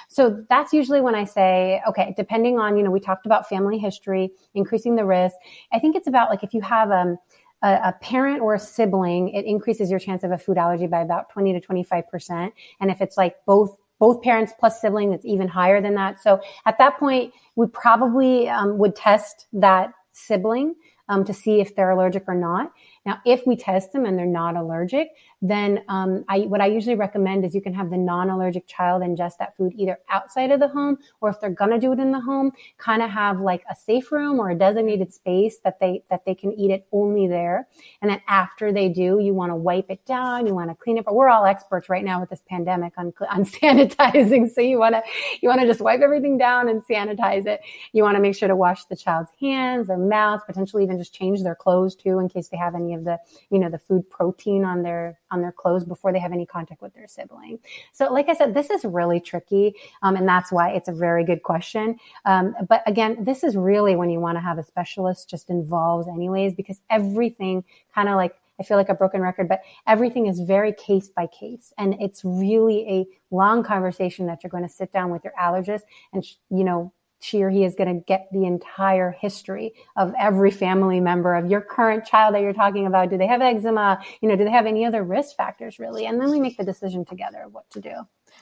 So that's usually when I say, okay, depending on, you know, we talked about family history, increasing the risk. I think it's about like if you have um, a, a parent or a sibling, it increases your chance of a food allergy by about twenty to twenty-five percent. And if it's like both both parents plus sibling, it's even higher than that. So at that point, we probably um, would test that sibling um, to see if they're allergic or not. Now, if we test them and they're not allergic, then um, I, what I usually recommend is you can have the non-allergic child ingest that food either outside of the home, or if they're going to do it in the home, kind of have like a safe room or a designated space that they that they can eat it only there. And then after they do, you want to wipe it down. You want to clean it. But we're all experts right now with this pandemic on, on sanitizing. So you want to you want to just wipe everything down and sanitize it. You want to make sure to wash the child's hands, their mouth, potentially even just change their clothes too in case they have any of the, you know, the food protein on their on their clothes before they have any contact with their sibling. So like I said, this is really tricky. Um, and that's why it's a very good question. Um, but again, this is really when you want to have a specialist just involved anyways, because everything kind of like, I feel like a broken record, but everything is very case by case. And it's really a long conversation that you're going to sit down with your allergist and, you know, she or he is going to get the entire history of every family member of your current child that you're talking about. Do they have eczema? You know, do they have any other risk factors really? And then we make the decision together of what to do.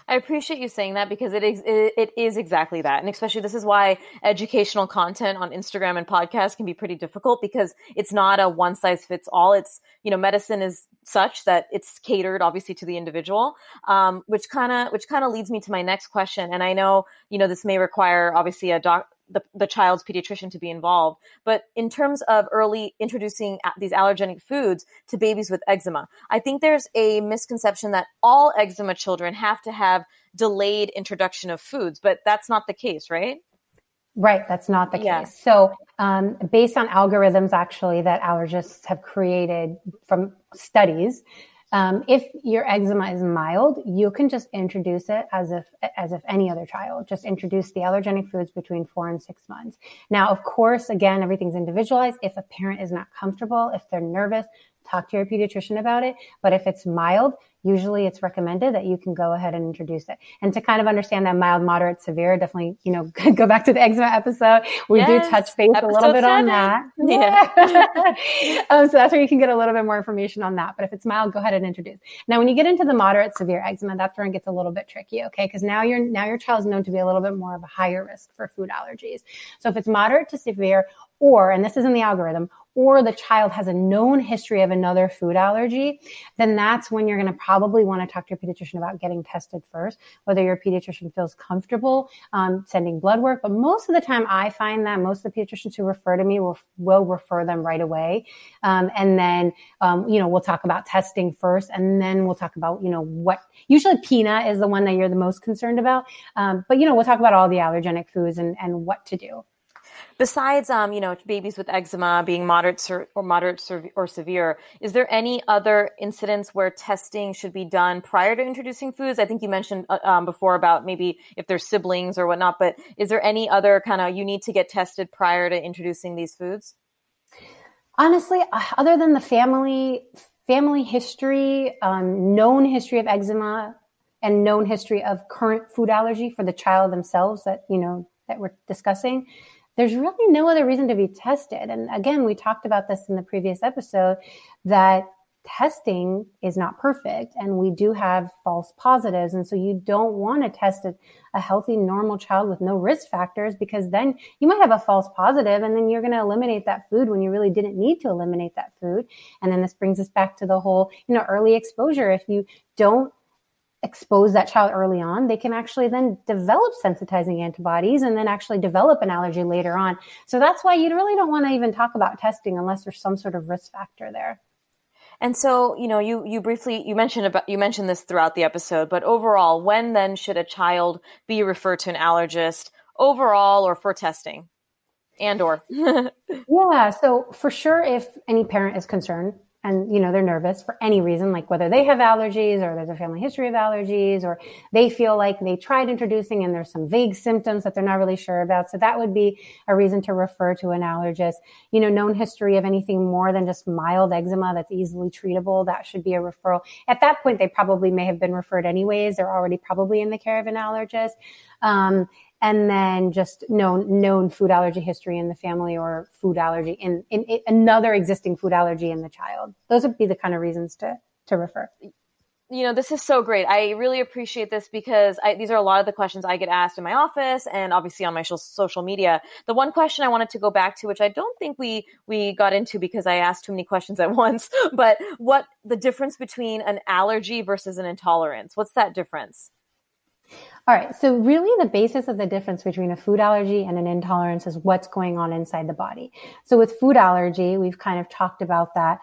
I appreciate you saying that because it is, it is exactly that. And especially this is why educational content on Instagram and podcasts can be pretty difficult because it's not a one size fits all. It's, you know, medicine is such that it's catered obviously to the individual, um, which kind of, which kind of leads me to my next question. And I know, you know, this may require obviously a doc, the, the child's pediatrician to be involved. But in terms of early introducing these allergenic foods to babies with eczema, I think there's a misconception that all eczema children have to have delayed introduction of foods, but that's not the case, right? Right. That's not the yeah. case. So um, based on algorithms, actually, that allergists have created from studies, Um, if your eczema is mild, you can just introduce it as if, as if any other child, just introduce the allergenic foods between four and six months. Now, of course, again, everything's individualized. If a parent is not comfortable, if they're nervous, talk to your pediatrician about it. But if it's mild, usually it's recommended that you can go ahead and introduce it. And to kind of understand that mild, moderate, severe, definitely, you know, go back to the eczema episode. We yes, do touch base a little bit seven. On that. Yeah. um, so that's where you can get a little bit more information on that. But if it's mild, go ahead and introduce. Now, when you get into the moderate, severe eczema, that's where it gets a little bit tricky, okay? Because now you're now your child's known to be a little bit more of a higher risk for food allergies. So if it's moderate to severe, or, and this is in the algorithm, or the child has a known history of another food allergy, then that's when you're going to probably want to talk to your pediatrician about getting tested first, whether your pediatrician feels comfortable um, sending blood work. But most of the time I find that most of the pediatricians who refer to me will, will refer them right away. Um, and then, um, you know, we'll talk about testing first, and then we'll talk about, you know, what usually P I N A is the one that you're the most concerned about. Um, but, you know, we'll talk about all the allergenic foods and, and what to do. Besides, um, you know, babies with eczema being moderate ser- or moderate ser- or severe, is there any other incidents where testing should be done prior to introducing foods? I think you mentioned uh, um, before about maybe if they're siblings or whatnot, but is there any other kind of you need to get tested prior to introducing these foods? Honestly, other than the family family history, um, known history of eczema, and known history of current food allergy for the child themselves that you know that we're discussing, there's really no other reason to be tested. And again, we talked about this in the previous episode that testing is not perfect and we do have false positives. And so you don't want to test a, a healthy, normal child with no risk factors, because then you might have a false positive and then you're going to eliminate that food when you really didn't need to eliminate that food. And then this brings us back to the whole, you know, early exposure. If you don't expose that child early on, they can actually then develop sensitizing antibodies and then actually develop an allergy later on. So that's why you really don't want to even talk about testing unless there's some sort of risk factor there. And so, you know, you, you briefly, you mentioned about, you mentioned this throughout the episode, but overall, when then should a child be referred to an allergist overall or for testing? And or? Yeah. So for sure, if any parent is concerned, and, you know, they're nervous for any reason, like whether they have allergies or there's a family history of allergies, or they feel like they tried introducing and there's some vague symptoms that they're not really sure about. So that would be a reason to refer to an allergist. You know, known history of anything more than just mild eczema that's easily treatable, that should be a referral. At that point, they probably may have been referred anyways. They're already probably in the care of an allergist. Um, And then just known known food allergy history in the family, or food allergy in, in, in another existing food allergy in the child. Those would be the kind of reasons to to refer. You know, this is so great. I really appreciate this because I, these are a lot of the questions I get asked in my office and obviously on my sh- social media. The one question I wanted to go back to, which I don't think we we got into because I asked too many questions at once, but what the difference between an allergy versus an intolerance? What's that difference? All right. So really the basis of the difference between a food allergy and an intolerance is what's going on inside the body. So with food allergy, we've kind of talked about that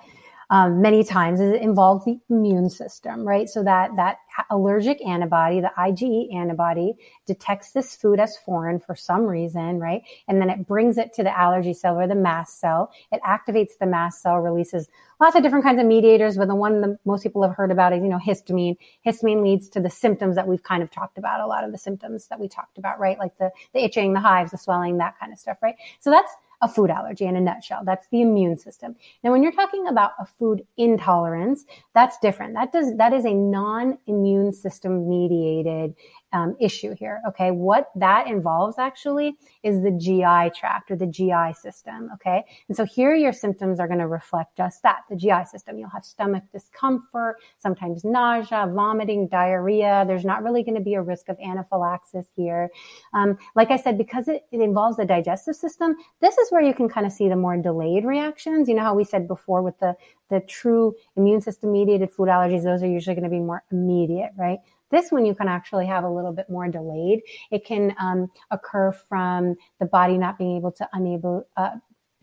um, many times. It involves the immune system, right? So that, that allergic antibody, the IgE antibody, detects this food as foreign for some reason, right? And then it brings it to the allergy cell or the mast cell. It activates the mast cell, releases lots of different kinds of mediators, but the one that most people have heard about is, you know, histamine. Histamine leads to the symptoms that we've kind of talked about, a lot of the symptoms that we talked about, right? Like the, the itching, the hives, the swelling, that kind of stuff, right? So that's a food allergy in a nutshell. That's the immune system. Now, when you're talking about a food intolerance, that's different. That does, that is a non-immune system mediated um, issue here. Okay. What that involves actually is the G I tract or the G I system. Okay. And so here your symptoms are going to reflect just that, the G I system. You'll have stomach discomfort, sometimes nausea, vomiting, diarrhea. There's not really going to be a risk of anaphylaxis here. Um, like I said, because it, it involves the digestive system, this is where you can kind of see the more delayed reactions. You know how we said before with the, the true immune system mediated food allergies, those are usually going to be more immediate, right? This one you can actually have a little bit more delayed. It can um, occur from the body not being able to unable, uh,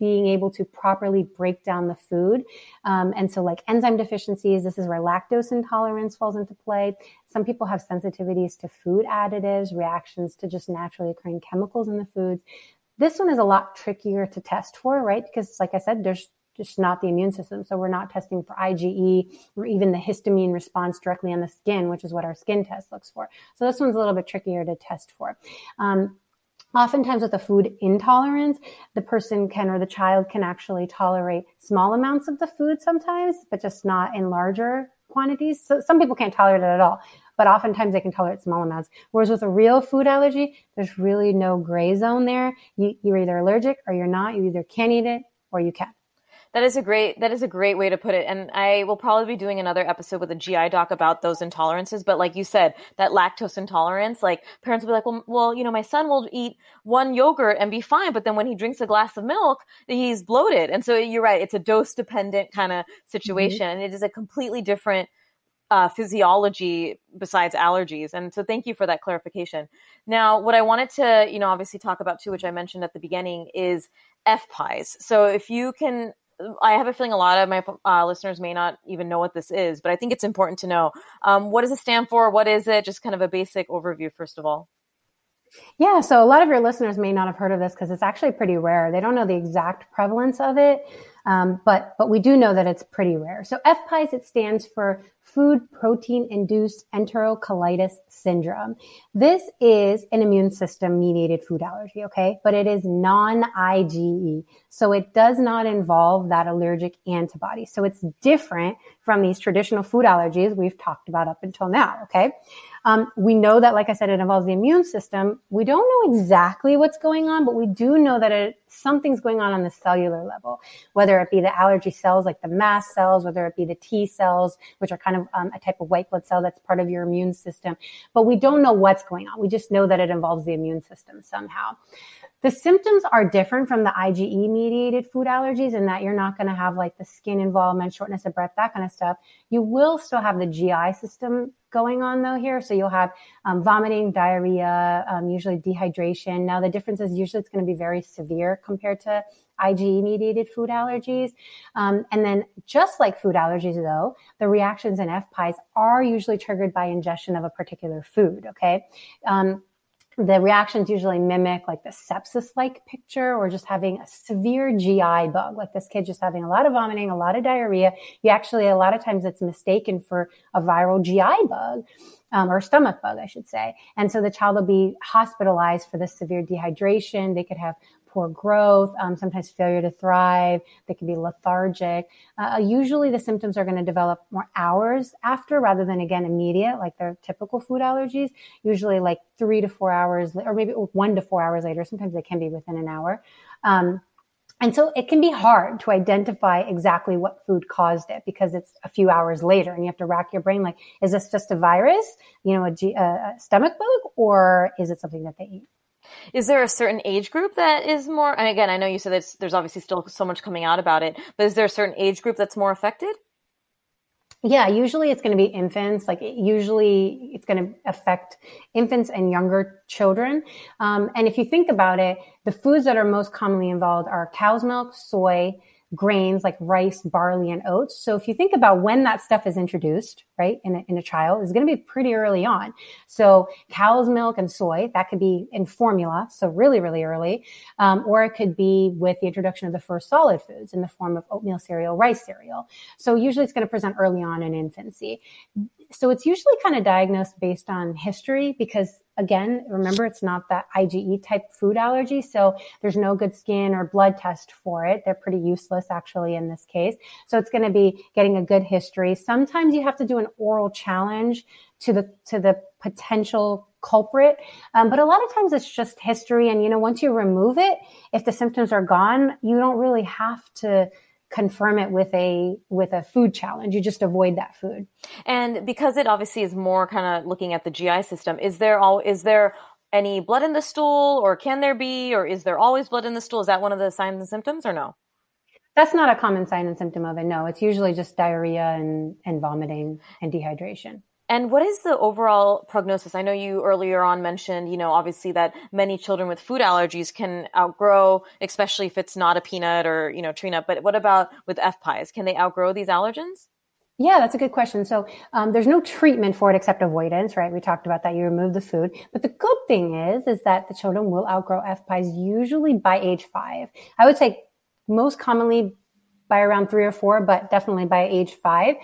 being able to properly break down the food. Um, and so like enzyme deficiencies, this is where lactose intolerance falls into play. Some people have sensitivities to food additives, reactions to just naturally occurring chemicals in the foods. This one is a lot trickier to test for, right? Because like I said, there's just not the immune system. So we're not testing for IgE or even the histamine response directly on the skin, which is what our skin test looks for. So this one's a little bit trickier to test for. Um, Oftentimes with a food intolerance, the person can, or the child can actually tolerate small amounts of the food sometimes, but just not in larger quantities. So some people can't tolerate it at all, but oftentimes they can tolerate small amounts. Whereas with a real food allergy, there's really no gray zone there. You, you're either allergic or you're not. You either can't eat it or you can. That is a great, that is a great way to put it. And I will probably be doing another episode with a G I doc about those intolerances. But like you said, that lactose intolerance, like parents will be like, well, well, you know, my son will eat one yogurt and be fine. But then when he drinks a glass of milk, he's bloated. And so you're right. It's a dose dependent kind of situation. Mm-hmm. And it is a completely different uh, physiology besides allergies. And so thank you for that clarification. Now, what I wanted to, you know, obviously talk about too, which I mentioned at the beginning, is F P I E S. So if you can, I have a feeling a lot of my uh, listeners may not even know what this is, but I think it's important to know. Um, what does it stand for? What is it? Just kind of a basic overview, first of all. Yeah, so a lot of your listeners may not have heard of this because it's actually pretty rare. They don't know the exact prevalence of it, um, but but we do know that it's pretty rare. So F P I E S, it stands for Food Protein Induced Enterocolitis Syndrome. This is an immune system mediated food allergy, okay? But it is non-IgE. So it does not involve that allergic antibody. So it's different from these traditional food allergies we've talked about up until now, okay? Um, we know that, like I said, it involves the immune system. We don't know exactly what's going on, but we do know that it, something's going on on the cellular level, whether it be the allergy cells like the mast cells, whether it be the T cells, which are kind of um, a type of white blood cell that's part of your immune system. But we don't know what's going on. We just know that it involves the immune system somehow. The symptoms are different from the IgE-mediated food allergies in that you're not going to have like the skin involvement, shortness of breath, that kind of stuff. You will still have the G I system going on though here. So you'll have um, vomiting, diarrhea, um, usually dehydration. Now the difference is usually it's going to be very severe compared to IgE-mediated food allergies. Um, and then just like food allergies though, the reactions in F P I E S are usually triggered by ingestion of a particular food, okay? Um, The reactions usually mimic like the sepsis-like picture or just having a severe G I bug, like this kid just having a lot of vomiting, a lot of diarrhea. You actually, a lot of times it's mistaken for a viral G I bug. Um, or stomach bug, I should say. And so the child will be hospitalized for this severe dehydration. They could have poor growth, um, sometimes failure to thrive. They could be lethargic. Uh, usually the symptoms are going to develop more hours after rather than, again, immediate, like their typical food allergies, usually like three to four hours, or maybe one to four hours later. Sometimes they can be within an hour. Um, And so it can be hard to identify exactly what food caused it because it's a few hours later and you have to rack your brain like, is this just a virus, you know, a, G- a stomach bug, or is it something that they eat? Is there a certain age group that is more, and again, I know you said that there's obviously still so much coming out about it, but is there a certain age group that's more affected? Yeah, usually it's going to be infants. Like it usually it's going to affect infants and younger children. Um, and if you think about it, the foods that are most commonly involved are cow's milk, soy, grains like rice, barley, and oats. So if you think about when that stuff is introduced, right, in a, in a child, it's going to be pretty early on. So cow's milk and soy, that could be in formula, so really, really early, um, or it could be with the introduction of the first solid foods in the form of oatmeal cereal, rice cereal. So usually it's going to present early on in infancy. So it's usually kind of diagnosed based on history because, again, remember, it's not that IgE type food allergy. So there's no good skin or blood test for it. They're pretty useless actually in this case. So it's going to be getting a good history. Sometimes you have to do an oral challenge to the, to the potential culprit. Um, but a lot of times it's just history. And, you know, once you remove it, if the symptoms are gone, you don't really have to confirm it with a with a food challenge. You just avoid that food. And because it obviously is more kind of looking at the G I system, is there all is there any blood in the stool, or can there be, or is there always blood in the stool? Is that one of the signs and symptoms or no? That's not a common sign and symptom of it. No, it's usually just diarrhea and, and vomiting and dehydration. And what is the overall prognosis? I know you earlier on mentioned, you know, obviously that many children with food allergies can outgrow, especially if it's not a peanut or, you know, tree nut. But what about with F P I E S? Can they outgrow these allergens? Yeah, that's a good question. So um, there's no treatment for it except avoidance, right? We talked about that. You remove the food. But the good thing is, is that the children will outgrow F P I E S usually by age five. I would say most commonly by around three or four, but definitely by age five.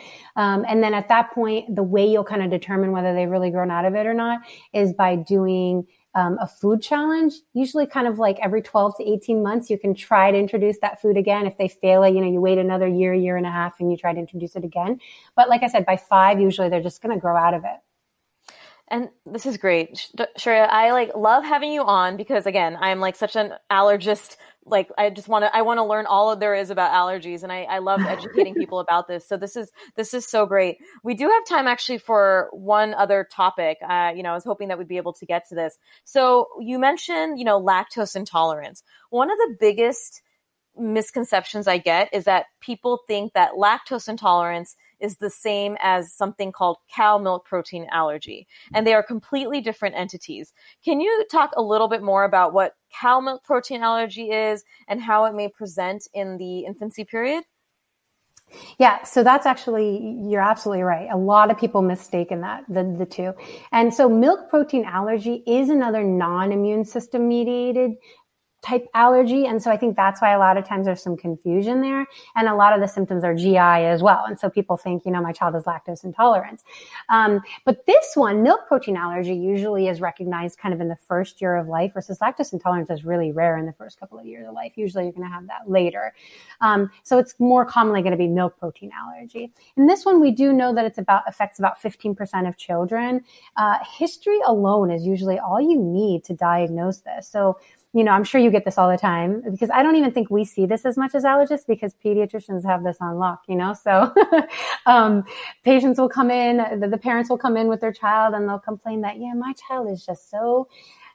Um, and then at that point, the way you'll kind of determine whether they've really grown out of it or not is by doing um, a food challenge, usually kind of like every twelve to eighteen months, you can try to introduce that food again. If they fail it, you know, you wait another year, year and a half, and you try to introduce it again. But like I said, by five, usually they're just going to grow out of it. And this is great. Shreya, I like love having you on because again, I'm like such an allergist. Like I just want to, I want to learn all there is about allergies, and I, I love educating people about this. So this is, this is so great. We do have time actually for one other topic. Uh, you know, I was hoping that we'd be able to get to this. So you mentioned, you know, lactose intolerance. One of the biggest misconceptions I get is that people think that lactose intolerance is the same as something called cow milk protein allergy, and they are completely different entities. Can you talk a little bit more about what cow milk protein allergy is and how it may present in the infancy period? Yeah, so that's actually, you're absolutely right. A lot of people mistake in that, the, the two. And so milk protein allergy is another non-immune system mediated type allergy. And so I think that's why a lot of times there's some confusion there. And a lot of the symptoms are G I as well. And so people think, you know, my child is lactose intolerant. Um, but this one, milk protein allergy, usually is recognized kind of in the first year of life, versus lactose intolerance is really rare in the first couple of years of life. Usually you're going to have that later. Um, so it's more commonly going to be milk protein allergy. And this one, we do know that it's about affects about fifteen percent of children. Uh, history alone is usually all you need to diagnose this. So you know, I'm sure you get this all the time, because I don't even think we see this as much as allergists, because pediatricians have this on lock, you know, so um, patients will come in, the, the parents will come in with their child, and they'll complain that, yeah, my child is just so,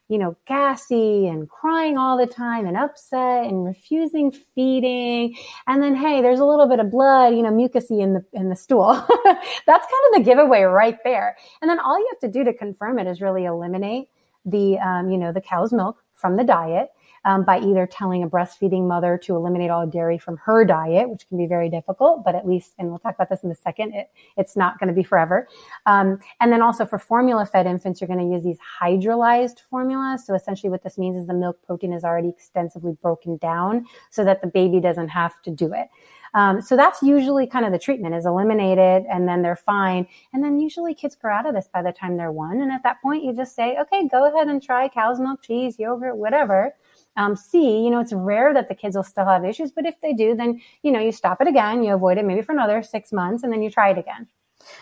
you know, gassy and crying all the time and upset and refusing feeding. And then, hey, there's a little bit of blood, you know, mucousy in the, in the stool. That's kind of the giveaway right there. And then all you have to do to confirm it is really eliminate the, um, you know, the cow's milk from the diet, um, by either telling a breastfeeding mother to eliminate all dairy from her diet, which can be very difficult, but at least, and we'll talk about this in a second, it, it's not going to be forever. Um, and then also for formula-fed infants, you're going to use these hydrolyzed formulas. So essentially what this means is the milk protein is already extensively broken down so that the baby doesn't have to do it. Um, so that's usually kind of the treatment, is eliminate it, and then they're fine. And then usually kids grow out of this by the time they're one. And at that point, you just say, okay, go ahead and try cow's milk, cheese, yogurt, whatever. Um, see, you know, it's rare that the kids will still have issues, but if they do, then, you know, you stop it again, you avoid it maybe for another six months, and then you try it again.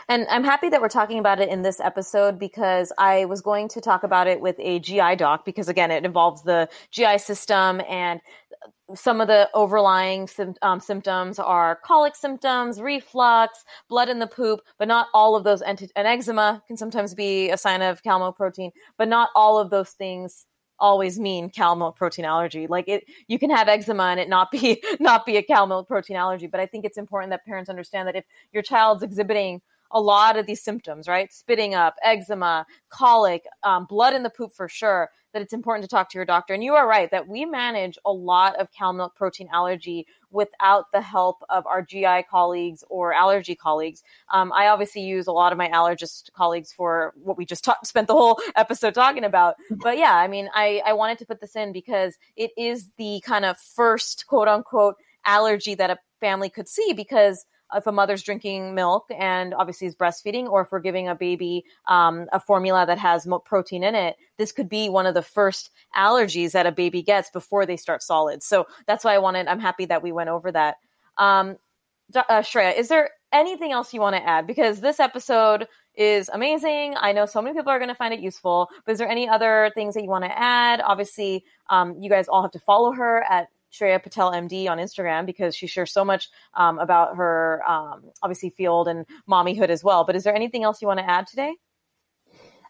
And I'm happy that we're talking about it in this episode, because I was going to talk about it with a G I doc, because again, it involves the G I system, and some of the overlying um, symptoms are colic symptoms, reflux, blood in the poop, but not all of those enti- and eczema can sometimes be a sign of cow milk protein, but not all of those things always mean cow milk protein allergy. Like it, you can have eczema and it not be, not be a cow milk protein allergy. But I think it's important that parents understand that if your child's exhibiting a lot of these symptoms, right? Spitting up, eczema, colic, um, blood in the poop for sure, that it's important to talk to your doctor. And you are right that we manage a lot of cow milk protein allergy without the help of our G I colleagues or allergy colleagues. Um, I obviously use a lot of my allergist colleagues for what we just ta- spent the whole episode talking about. But yeah, I mean, I, I wanted to put this in because it is the kind of first quote unquote allergy that a family could see, because if a mother's drinking milk and obviously is breastfeeding, or if we're giving a baby um, a formula that has milk protein in it, this could be one of the first allergies that a baby gets before they start solids. So that's why I wanted, I'm happy that we went over that. Um, uh, Shreya, is there anything else you want to add? Because this episode is amazing. I know so many people are going to find it useful, but is there any other things that you want to add? Obviously, um, you guys all have to follow her at Shreya Patel M D on Instagram, because she shares so much um, about her, um, obviously, field and mommyhood as well. But is there anything else you want to add today?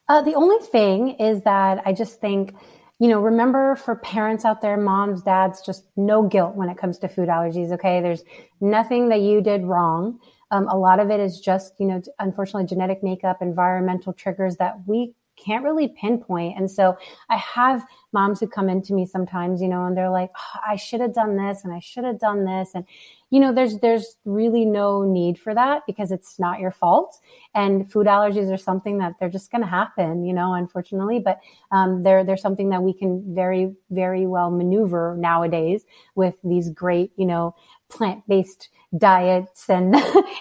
Uh, the only thing is that I just think, you know, remember for parents out there, moms, dads, just no guilt when it comes to food allergies, okay? There's nothing that you did wrong. Um, a lot of it is just, you know, unfortunately, genetic makeup, environmental triggers that we can't really pinpoint. And so I have moms who come into me sometimes, you know, and they're like, oh, I should have done this and I should have done this. And, you know, there's there's really no need for that because it's not your fault. And food allergies are something that they're just going to happen, you know, unfortunately. But um, they're, they're something that we can very, very well maneuver nowadays with these great, you know, plant-based diets and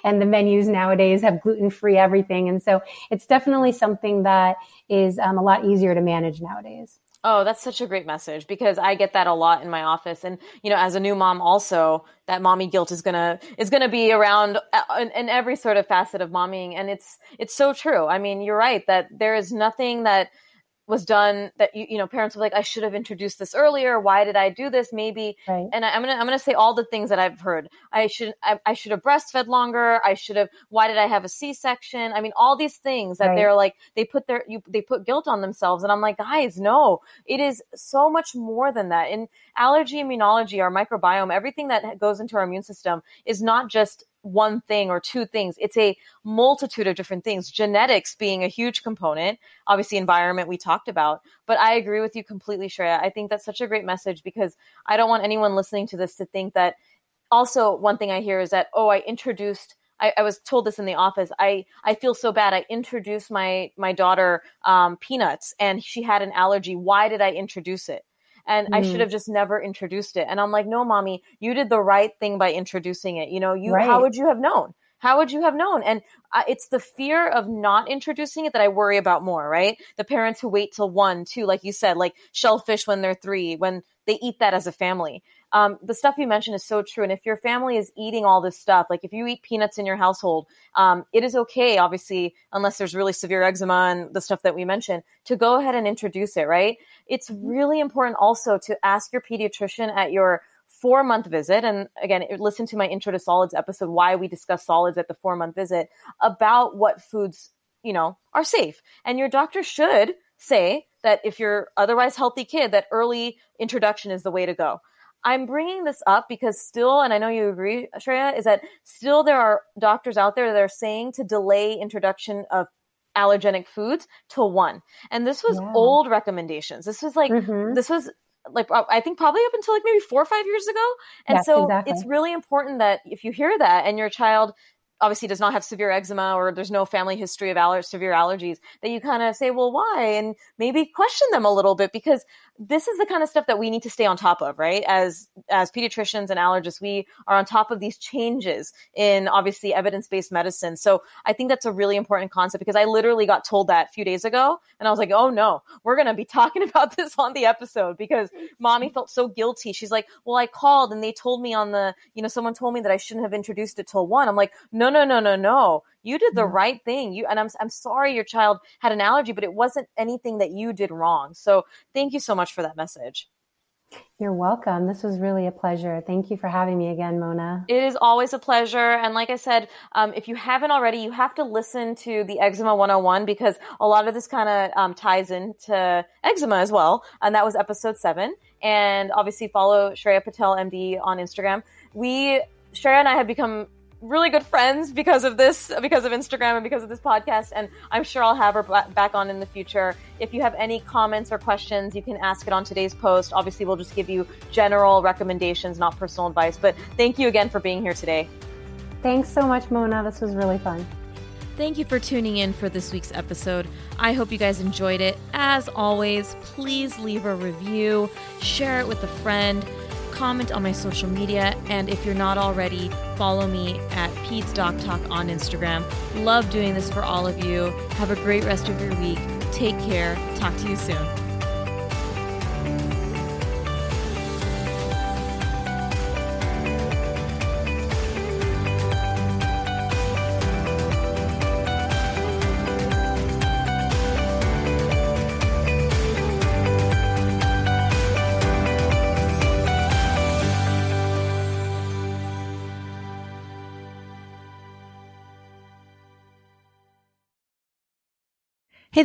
and the menus nowadays have gluten-free everything. And so it's definitely something that is um, a lot easier to manage nowadays. Oh, that's such a great message because I get that a lot in my office. And, you know, as a new mom also, that mommy guilt is going to is going to be around in, in every sort of facet of mommying. And it's it's so true. I mean, you're right that there is nothing that was done that, you, you know, parents were like, I should have introduced this earlier. Why did I do this? Maybe. Right. And I, I'm going to, I'm going to say all the things that I've heard. I should, I, I should have breastfed longer. I should have, why did I have a C-section? I mean, all these things that right. they're like, they put their, you, they put guilt on themselves. And I'm like, guys, no, it is so much more than that. And allergy, immunology, our microbiome, everything that goes into our immune system is not just one thing or two things. It's a multitude of different things, genetics being a huge component, obviously environment we talked about, but I agree with you completely, Shreya. I think that's such a great message because I don't want anyone listening to this to think that also one thing I hear is that, oh, I introduced, I, I was told this in the office. I, I feel so bad. I introduced my, my daughter um, peanuts and she had an allergy. Why did I introduce it? And mm. I should have just never introduced it. And I'm like, no, mommy, you did the right thing by introducing it. You know, you, right. how would you have known? How would you have known? And uh, it's the fear of not introducing it that I worry about more, right? The parents who wait till one, two, like you said, like shellfish when they're three, when they eat that as a family. Um, the stuff you mentioned is so true. And if your family is eating all this stuff, like if you eat peanuts in your household, um, it is okay, obviously, unless there's really severe eczema and the stuff that we mentioned, to go ahead and introduce it, right? It's really important also to ask your pediatrician at your four-month visit, and again, listen to my Intro to Solids episode, why we discuss solids at the four-month visit, about what foods, you know, are safe. And your doctor should say that if you're otherwise healthy kid, that early introduction is the way to go. I'm bringing this up because still, and I know you agree, Shreya, is that still there are doctors out there that are saying to delay introduction of allergenic foods till one. And this was yeah. old recommendations. This was like, mm-hmm. this was like, I think probably up until like maybe four or five years ago. And yes, so exactly. It's really important that if you hear that and your child obviously does not have severe eczema or there's no family history of aller- severe allergies, that you kind of say, well, why? And maybe question them a little bit because this is the kind of stuff that we need to stay on top of, right? As as pediatricians and allergists, we are on top of these changes in obviously evidence-based medicine. So I think that's a really important concept because I literally got told that a few days ago and I was like, oh no, we're going to be talking about this on the episode because mommy felt so guilty. She's like, well, I called and they told me on the, you know, someone told me that I shouldn't have introduced it till one. I'm like, no, no, no, no, no. You did the right thing. You and I'm I'm sorry your child had an allergy, but it wasn't anything that you did wrong. So thank you so much for that message. You're welcome. This was really a pleasure. Thank you for having me again, Mona. It is always a pleasure. And like I said, um, if you haven't already, you have to listen to the Eczema one oh one because a lot of this kind of um, ties into eczema as well. And that was episode seven. And obviously follow Shreya Patel, M D on Instagram. We, Shreya and I have become really good friends because of this, because of Instagram and because of this podcast. And I'm sure I'll have her back on in the future. If you have any comments or questions, you can ask it on today's post. Obviously, we'll just give you general recommendations, not personal advice. But thank you again for being here today. Thanks so much, Mona. This was really fun. Thank you for tuning in for this week's episode. I hope you guys enjoyed it. As always, please leave a review, share it with a friend, comment on my social media, and if you're not already, follow me at Peds Doc Talk on Instagram. Love doing this for all of you. Have a great rest of your week. Take care. Talk to you soon. Hey